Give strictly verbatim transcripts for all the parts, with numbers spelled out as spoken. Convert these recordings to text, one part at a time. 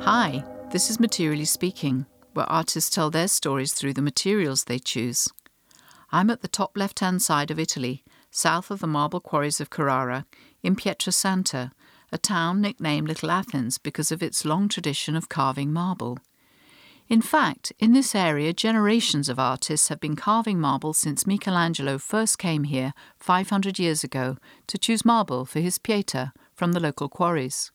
Hi, this is Materially Speaking, where artists tell their stories through the materials they choose. I'm at the top left-hand side of Italy, south of the marble quarries of Carrara, in Pietrasanta, a town nicknamed Little Athens because of its long tradition of carving marble. In fact, in this area, generations of artists have been carving marble since Michelangelo first came here five hundred years ago to choose marble for his Pieta from the local quarries.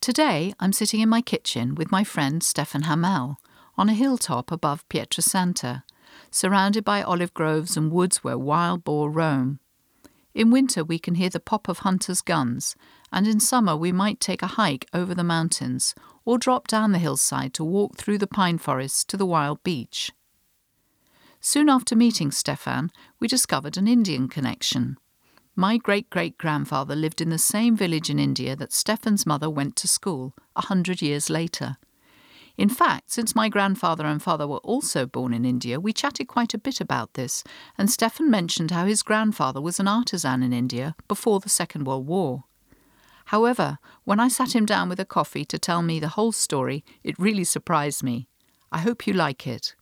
Today, I'm sitting in my kitchen with my friend Stefan Hamel on a hilltop above Pietrasanta, surrounded by olive groves and woods where wild boar roam. In winter, we can hear the pop of hunters' guns, and in summer, we might take a hike over the mountains or drop down the hillside to walk through the pine forests to the wild beach. Soon after meeting Stefan, we discovered an Indian connection. My great-great-grandfather lived in the same village in India that Stefan's mother went to school a hundred years later. In fact, since my grandfather and father were also born in India, we chatted quite a bit about this, and Stefan mentioned how his grandfather was an artisan in India before the Second World War. However, when I sat him down with a coffee to tell me the whole story, it really surprised me. I hope you like it.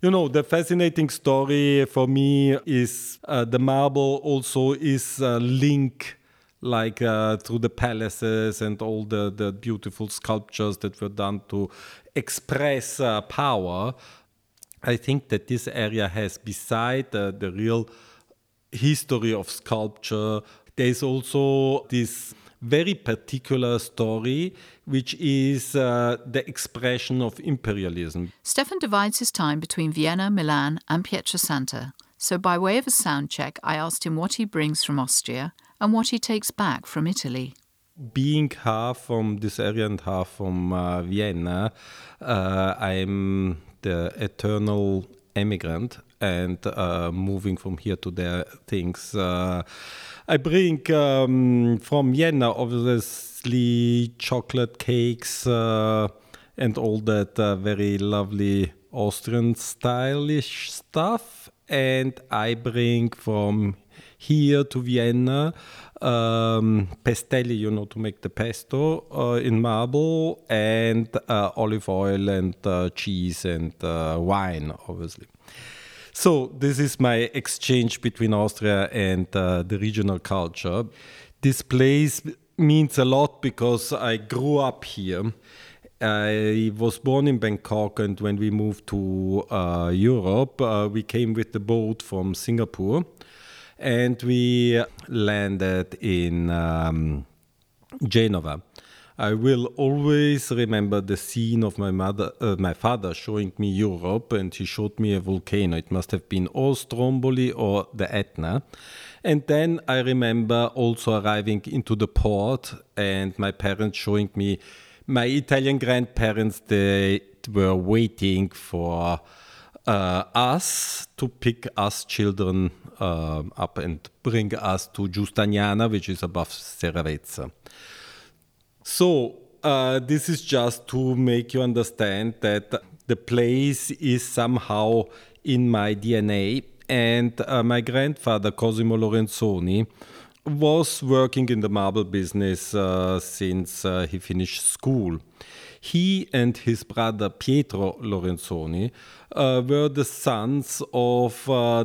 You know, the fascinating story for me is uh, the marble also is a link like uh, through the palaces and all the, the beautiful sculptures that were done to express uh, power. I think that this area has, beside uh, the real history of sculpture, there is also this very particular story, which is uh, the expression of imperialism. Stefan divides his time between Vienna, Milan and Pietrasanta. So by way of a sound check, I asked him what he brings from Austria and what he takes back from Italy. Being half from this area and half from uh, Vienna, uh, I'm the eternal emigrant and uh, moving from here to there things. Uh, I bring um, from Vienna, obviously, chocolate cakes uh, and all that uh, very lovely Austrian stylish stuff. And I bring from here to Vienna um, pastelli, you know, to make the pesto uh, in marble, and uh, olive oil and uh, cheese and uh, wine, obviously. So this is my exchange between Austria and uh, the regional culture. This place means a lot because I grew up here. I was born in Bangkok, and when we moved to uh, Europe, uh, we came with the boat from Singapore, and we landed in um, Genova. I will always remember the scene of my mother, uh, my father showing me Europe, and he showed me a volcano. It must have been or Stromboli or the Etna. And then I remember also arriving into the port and my parents showing me, my Italian grandparents, they were waiting for uh, us to pick us children uh, up and bring us to Giustagnana, which is above Seravezza. So uh, this is just to make you understand that the place is somehow in my D N A. And uh, my grandfather, Cosimo Lorenzoni, was working in the marble business uh, since uh, he finished school. He and his brother, Pietro Lorenzoni, uh, were the sons of uh,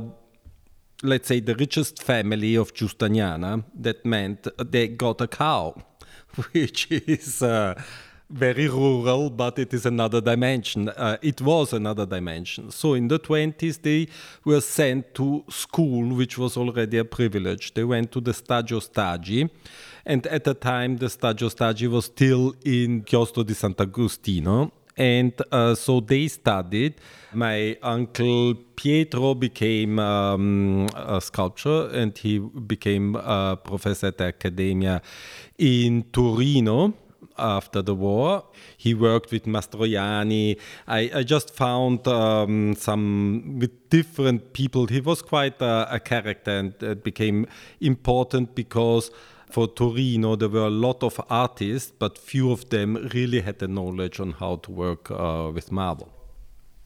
let's say, the richest family of Giustagnana. That meant they got a cow, which is uh, very rural, but it is another dimension. Uh, it was another dimension. So in the twenties, they were sent to school, which was already a privilege. They went to the Stagio Stagi, and at the time, the Stagio Stagi was still in Chiostro di Sant'Agostino. And uh, so they studied. My uncle Pietro became um, a sculptor, and he became a professor at the Accademia in Torino after the war. He worked with Mastroianni. I, I just found um, some with different people. He was quite a, a character, and it became important because for Torino, there were a lot of artists, but few of them really had the knowledge on how to work uh, with marble.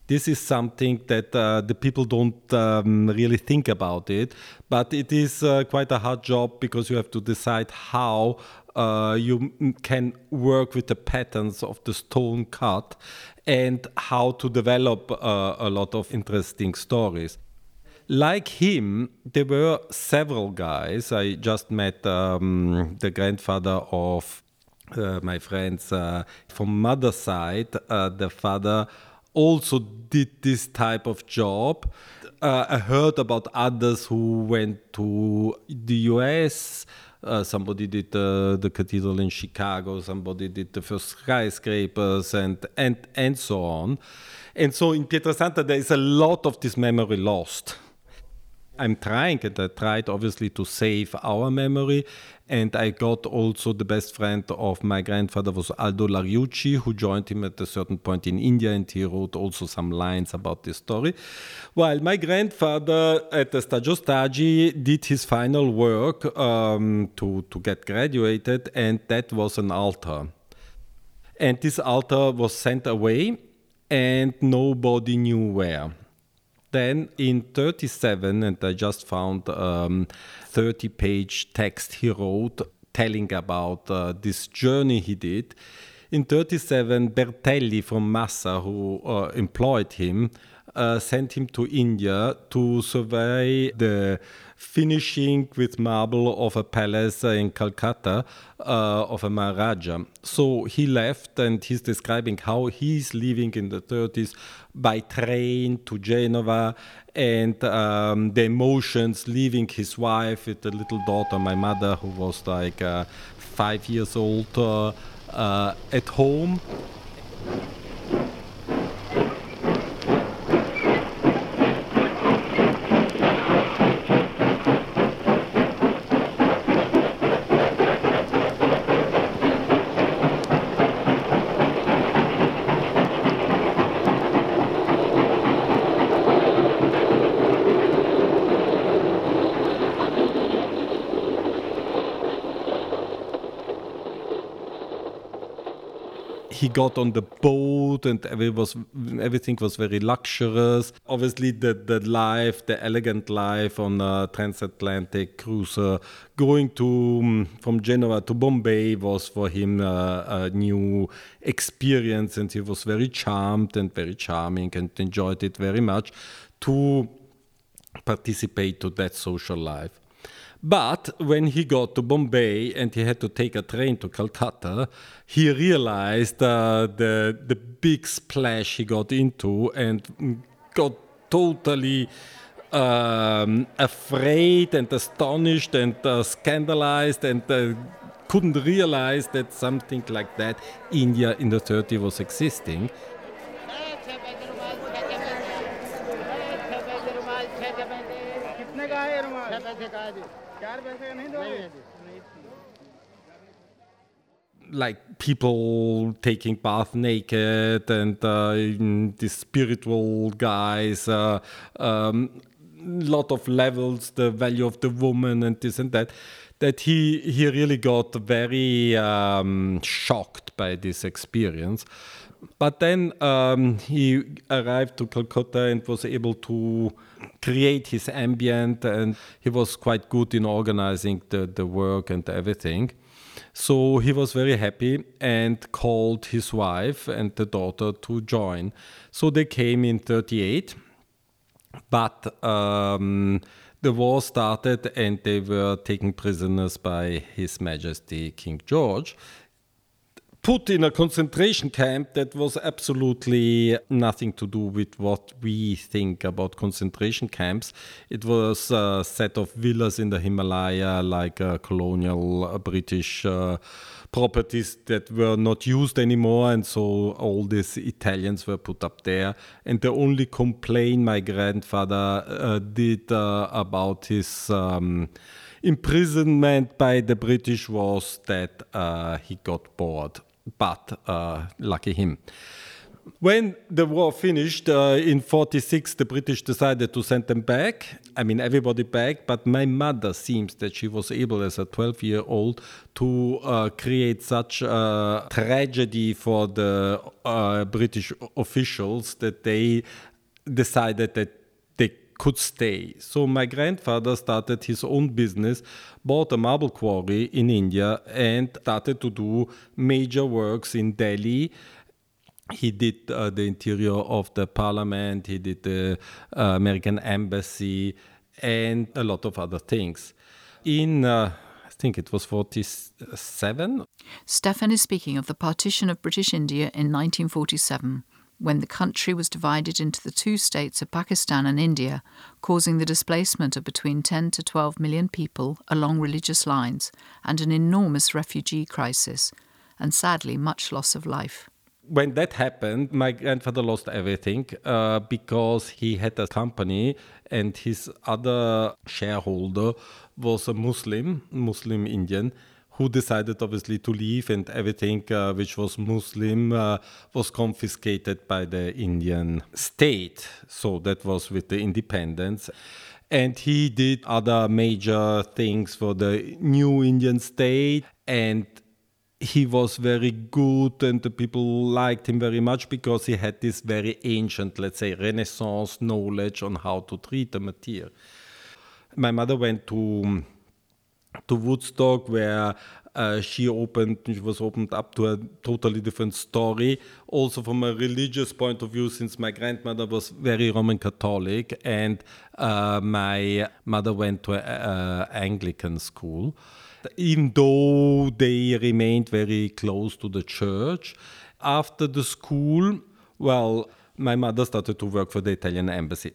this is something that uh, the people don't um, really think about it. But it is uh, quite a hard job, because you have to decide how uh, you can work with the patterns of the stone cut and how to develop uh, a lot of interesting stories. Like him, there were several guys. I just met um, the grandfather of uh, my friends uh, from mother's side. Uh, the father also did this type of job. Uh, I heard about others who went to the U S. Uh, somebody did uh, the cathedral in Chicago. Somebody did the first skyscrapers, and and and so on. And so in Pietrasanta, there is a lot of this memory lost. I'm trying, and I tried obviously to save our memory. And I got also the best friend of my grandfather was Aldo Lariucci, who joined him at a certain point in India, and he wrote also some lines about this story. While my grandfather at the Stagio Stagi did his final work um, to, to get graduated, and that was an altar. And this altar was sent away, and nobody knew where. Then in thirty-seven, and I just found um, thirty-page text he wrote telling about uh, this journey he did. In thirty-seven, Bertelli from Massa, who uh, employed him, uh, sent him to India to survey the finishing with marble of a palace in Calcutta uh, of a Maharaja. So he left, and he's describing how he's living in the thirties by train to Genova, and um, the emotions, leaving his wife with a little daughter, my mother, who was like uh, five years old, uh, uh, at home. He got on the boat, and every was, everything was very luxurious. Obviously, the, the life, the elegant life on a transatlantic cruiser, going to from Genoa to Bombay was for him a, a new experience, and he was very charmed and very charming and enjoyed it very much to participate to that social life. But when he got to Bombay and he had to take a train to Calcutta, he realized uh, the, the big splash he got into, and got totally um, afraid and astonished and uh, scandalized, and uh, couldn't realize that something like that India in the thirties was existing. Like people taking bath naked, and uh, these spiritual guys, a uh, um, lot of levels, the value of the woman and this and that, that he, he really got very um, shocked by this experience. But then um, he arrived to Calcutta and was able to create his ambient, and he was quite good in organizing the, the work and everything. So he was very happy and called his wife and the daughter to join. So they came in thirty-eight, but um, the war started, and they were taken prisoners by His Majesty King George, put in a concentration camp that was absolutely nothing to do with what we think about concentration camps. It was a set of villas in the Himalaya, like uh, colonial uh, British uh, properties that were not used anymore. And so all these Italians were put up there. And the only complaint my grandfather uh, did uh, about his Um, imprisonment by the British was that uh, he got bored. But uh, lucky him. When the war finished uh, in forty-six, the British decided to send them back. I mean, everybody back, but my mother seems that she was able as a twelve-year-old to uh, create such a tragedy for the uh, British officials that they decided that they could stay. So my grandfather started his own business, bought a marble quarry in India and started to do major works in Delhi. He did uh, the interior of the parliament, he did the uh, American embassy and a lot of other things. In, uh, I think it was forty-seven. Stefan is speaking of the partition of British India in nineteen forty-seven, when the country was divided into the two states of Pakistan and India, causing the displacement of between ten to twelve million people along religious lines and an enormous refugee crisis, and sadly much loss of life. When that happened, my grandfather lost everything uh, because he had a company and his other shareholder was a Muslim, Muslim Indian, who decided obviously to leave, and everything uh, which was Muslim uh, was confiscated by the Indian state. So that was with the independence. And he did other major things for the new Indian state, and he was very good and the people liked him very much because he had this very ancient, let's say, Renaissance knowledge on how to treat the material. My mother went to to Woodstock where uh, she opened, she was opened up to a totally different story. Also from a religious point of view, since my grandmother was very Roman Catholic and uh, my mother went to an Anglican school. Even though they remained very close to the church. After the school, well, my mother started to work for the Italian embassy.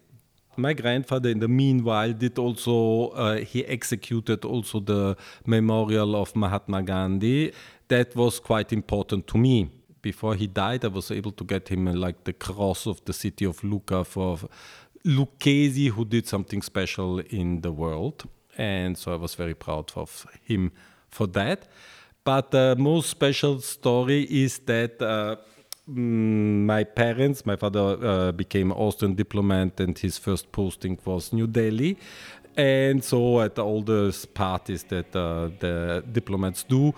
My grandfather, in the meanwhile, did also, uh, he executed also the memorial of Mahatma Gandhi. That was quite important to me. Before he died, I was able to get him uh, like the cross of the city of Lucca for Lucchesi, who did something special in the world. And so I was very proud of him for that. But the most special story is that uh, my parents, my father uh, became Austrian diplomat and his first posting was New Delhi. And so at all those parties that uh, the diplomats do,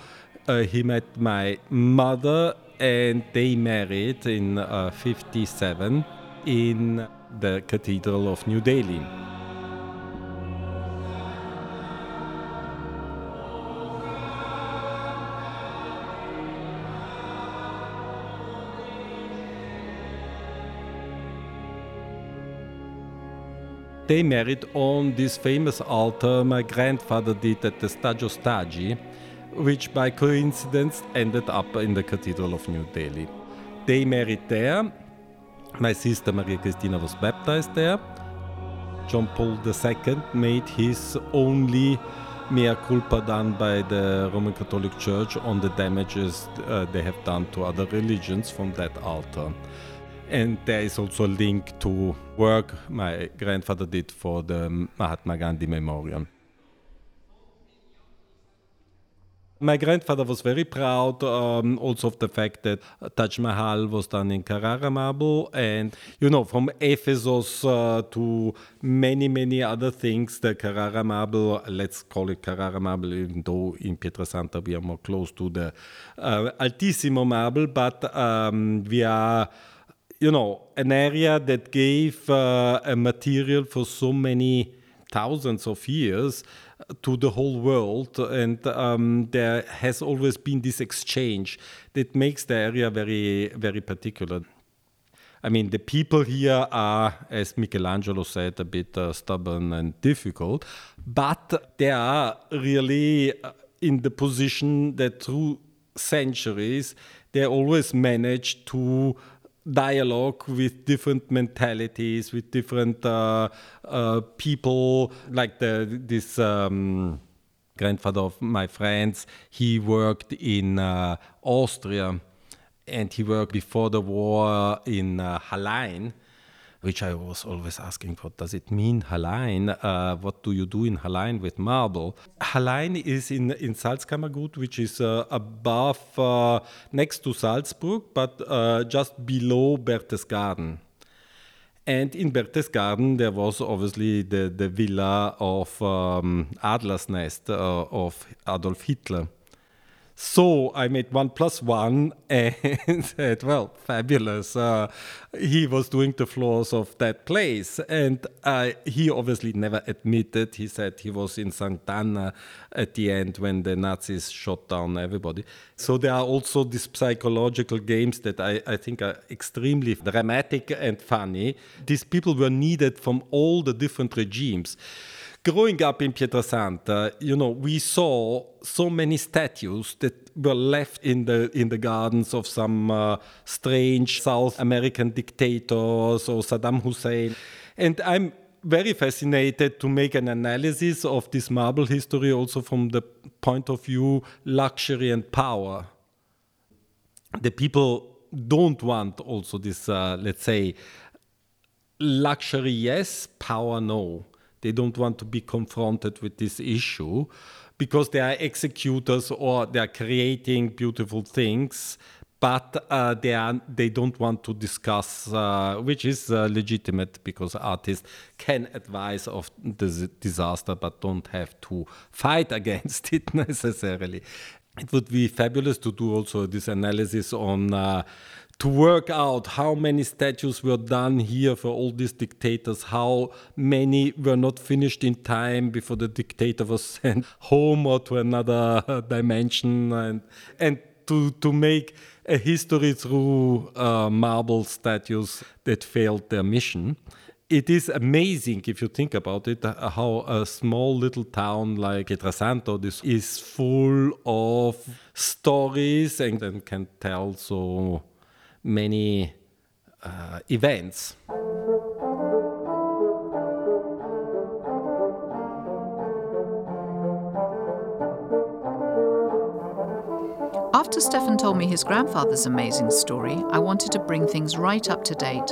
uh, he met my mother and they married in uh, fifty-seven in the Cathedral of New Delhi. They married on this famous altar my grandfather did at the Stagio Stagi, which by coincidence ended up in the Cathedral of New Delhi. They married there. My sister Maria Cristina was baptized there. John Paul the Second made his only mea culpa done by the Roman Catholic Church on the damages uh, they have done to other religions from that altar. And there is also a link to work my grandfather did for the Mahatma Gandhi Memorial. My grandfather was very proud um, also of the fact that Taj Mahal was done in Carrara marble. And, you know, from Ephesus uh, to many, many other things, the Carrara marble, let's call it Carrara marble, even though in Pietrasanta we are more close to the uh, Altissimo marble, but um, we are... You know, an area that gave uh, a material for so many thousands of years to the whole world. And um, there has always been this exchange that makes the area very, very particular. I mean, the people here are, as Michelangelo said, a bit uh, stubborn and difficult, but they are really in the position that through centuries, they always managed to dialogue with different mentalities, with different uh, uh, people, like the, this um, grandfather of my friends, he worked in uh, Austria and he worked before the war in uh, Hallein, which I was always asking, what does it mean, Hallein? Uh, what do you do in Hallein with marble? Hallein is in, in Salzkammergut, which is uh, above, uh, next to Salzburg, but uh, just below Berchtesgaden. And in Berchtesgaden, there was obviously the, the villa of um, Adlersnest uh, of Adolf Hitler. So I made one plus one and said, well, fabulous. Uh, he was doing the floors of that place. And uh, he obviously never admitted. He said he was in Saint Anna at the end when the Nazis shot down everybody. So there are also these psychological games that I, I think are extremely dramatic and funny. These people were needed from all the different regimes. Growing up in Pietrasanta, you know, we saw so many statues that were left in the in the gardens of some uh, strange South American dictators or Saddam Hussein. And I'm very fascinated to make an analysis of this marble history also from the point of view luxury and power. The people don't want also this, uh, let's say, luxury yes, power no. They don't want to be confronted with this issue because they are executors or they are creating beautiful things, but uh, they are they don't want to discuss, uh, which is uh, legitimate because artists can advise of the disaster but don't have to fight against it necessarily. It would be fabulous to do also this analysis on uh, to work out how many statues were done here for all these dictators, how many were not finished in time before the dictator was sent home or to another dimension, and and to, to make a history through uh, marble statues that failed their mission. It is amazing, if you think about it, how a small little town like Pietrasanta is full of stories and, and can tell so many uh, events. After Stefan told me his grandfather's amazing story, I wanted to bring things right up to date.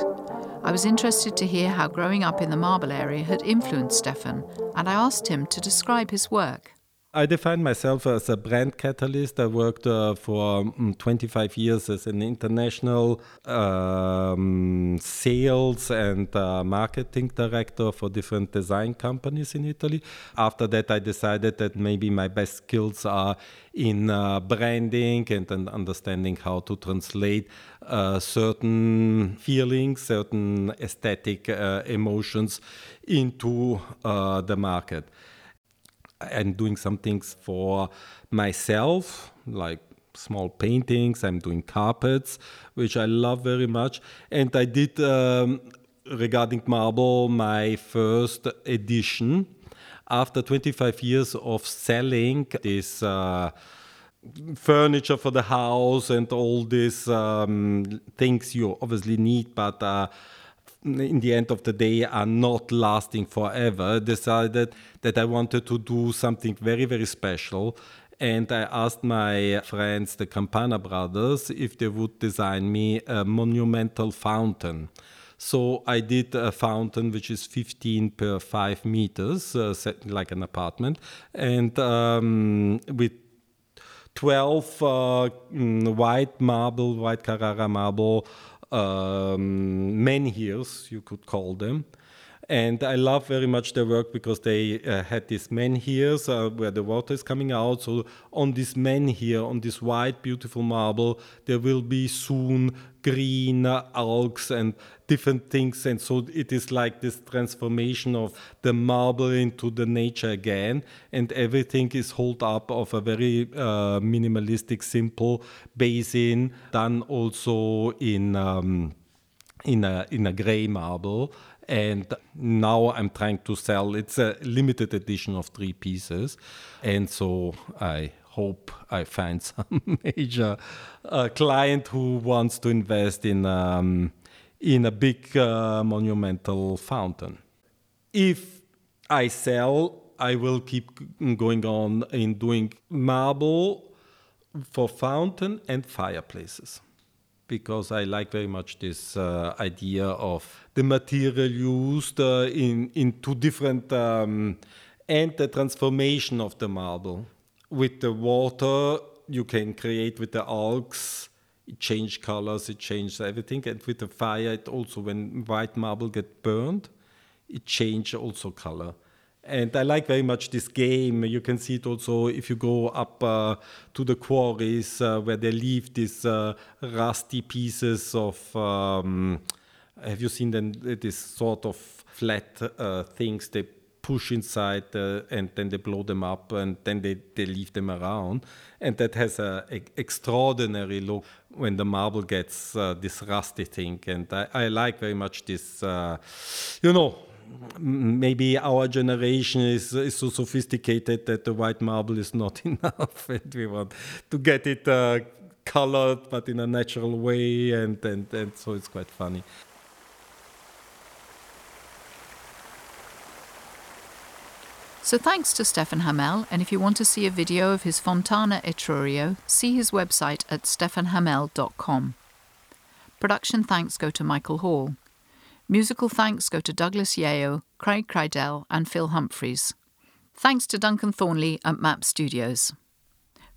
I was interested to hear how growing up in the marble area had influenced Stefan, and I asked him to describe his work. I define myself as a brand catalyst. I worked uh, for um, twenty-five years as an international um, sales and uh, marketing director for different design companies in Italy. After that, I decided that maybe my best skills are in uh, branding and, and understanding how to translate uh, certain feelings, certain aesthetic uh, emotions into uh, the market. I'm doing some things for myself, like small paintings. I'm doing carpets, which I love very much. And I did, um, regarding marble, my first edition. After twenty-five years of selling this uh, furniture for the house and all these um, things you obviously need, but uh, in the end of the day are not lasting forever, decided that I wanted to do something very, very special. And I asked my friends, the Campana brothers, if they would design me a monumental fountain. So I did a fountain which is fifteen per five meters, uh, set like an apartment, and um, with twelve uh, white marble, white Carrara marble, Um, menhirs, you could call them. And I love very much their work because they uh, had these menhirs uh, where the water is coming out. So on this menhir, on this white, beautiful marble, there will be soon green uh, algae and different things. And so it is like this transformation of the marble into the nature again. And everything is held up of a very uh, minimalistic, simple basin, done also in um, in a in a gray marble. And now I'm trying to sell. It's a limited edition of three pieces. And so I hope I find some major uh, client who wants to invest in um, in a big uh, monumental fountain. If I sell, I will keep going on in doing marble for fountain and fireplaces. because I like very much this uh, idea of the material used uh, in, in two different, um, and the transformation of the marble. With the water you can create with the algs, it changes colors, it changes everything, and with the fire it also, when white marble gets burned, it changes also color. And I like very much this game. You can see it also if you go up uh, to the quarries uh, where they leave these uh, rusty pieces of, um, have you seen them, this sort of flat uh, things they push inside uh, and then they blow them up and then they, they leave them around. And that has an extraordinary look when the marble gets uh, this rusty thing. And I, I like very much this, uh, you know, maybe our generation is, is so sophisticated that the white marble is not enough, and we want to get it uh, colored, but in a natural way, and, and, and so it's quite funny. So thanks to Stefan Hamel, and if you want to see a video of his Fontana Etrurio, see his website at stefan hamel dot com. Production thanks go to Michael Hall. Musical thanks go to Douglas Yeo, Craig Crydell and Phil Humphreys. Thanks to Duncan Thornley at M A P Studios.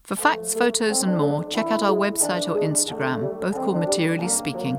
For facts, photos and more, check out our website or Instagram, both called Materially Speaking.